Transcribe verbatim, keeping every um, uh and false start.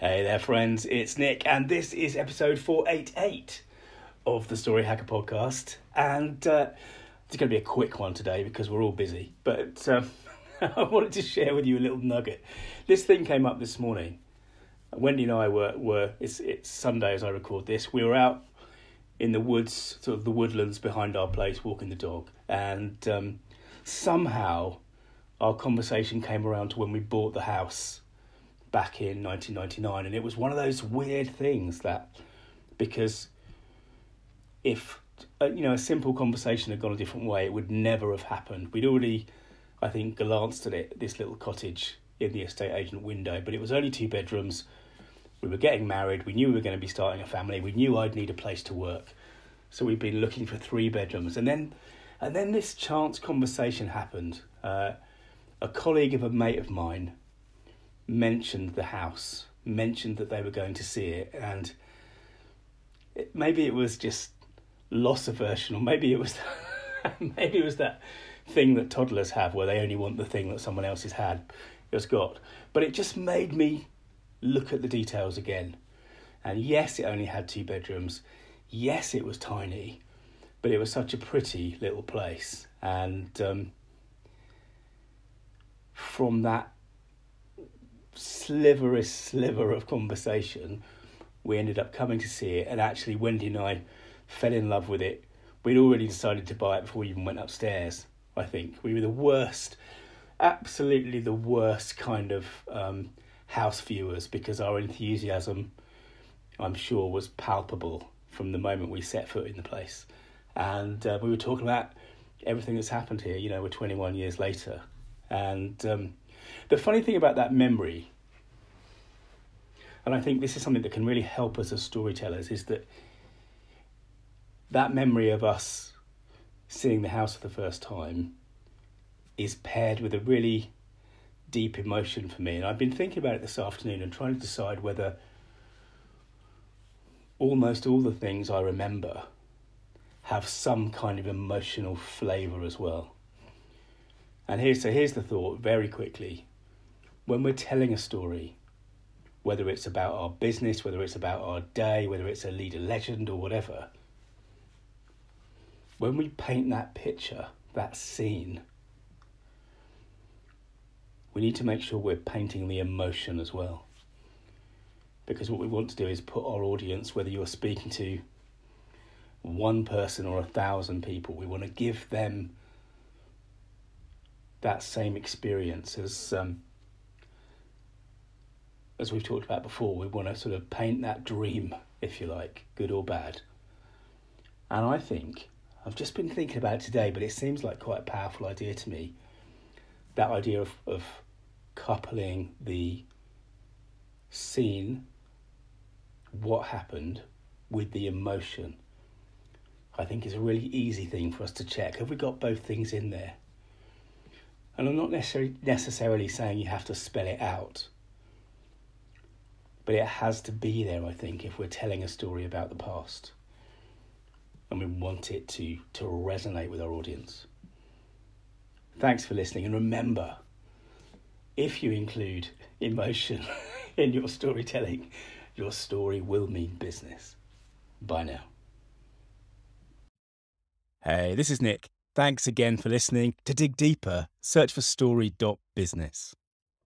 Hey there friends, it's Nick and this is episode four eighty-eight of the Story Hacker podcast, and uh, it's going to be a quick one today because we're all busy, but um, I wanted to share with you a little nugget. This thing came up this morning. Wendy and I were, were it's, it's Sunday as I record this, we were out in the woods, sort of the woodlands behind our place, walking the dog, and um, somehow our conversation came around to when we bought the house back in nineteen ninety-nine, and it was one of those weird things that, because if you know a simple conversation had gone a different way, it would never have happened. We'd already, I think, glanced at it, this little cottage in the estate agent window, but it was only two bedrooms. We were getting married, we knew we were going to be starting a family, we knew I'd need a place to work, so we'd been looking for three bedrooms, and then and then this chance conversation happened. Uh, a colleague of a mate of mine mentioned the house, mentioned that they were going to see it, and it, maybe it was just loss aversion, or maybe it was that, maybe it was that thing that toddlers have where they only want the thing that someone else has had, has got. But it just made me look at the details again. And yes, it only had two bedrooms. Yes, it was tiny, but it was such a pretty little place. And um, from that sliver sliver of conversation, we ended up coming to see it, and actually Wendy and I fell in love with it. We'd already decided to buy it before we even went upstairs, I think. We were the worst, absolutely the worst kind of um, house viewers, because our enthusiasm, I'm sure, was palpable from the moment we set foot in the place. And uh, we were talking about everything that's happened here, you know, we're twenty-one years later. And um, the funny thing about that memory, and I think this is something that can really help us as storytellers, is that that memory of us seeing the house for the first time is paired with a really deep emotion for me. And I've been thinking about it this afternoon and trying to decide whether almost all the things I remember have some kind of emotional flavour as well. And here's, so here's the thought very quickly. When we're telling a story, whether it's about our business, whether it's about our day, whether it's a leader legend or whatever, when we paint that picture, that scene, we need to make sure we're painting the emotion as well. Because what we want to do is put our audience, whether you're speaking to one person or a thousand people, we want to give them that same experience as um, as we've talked about before. We want to sort of paint that dream, if you like, good or bad. And I think, I've just been thinking about it today, but it seems like quite a powerful idea to me, that idea of, of coupling the scene, what happened, with the emotion. I think is a really easy thing for us to check. Have we got both things in there? And I'm not necessarily necessarily saying you have to spell it out, but it has to be there, I think, if we're telling a story about the past and we want it to, to resonate with our audience. Thanks for listening, and remember, if you include emotion in your storytelling, your story will mean business. Bye now. Hey, this is Nick. Thanks again for listening. To dig deeper, search for story dot business.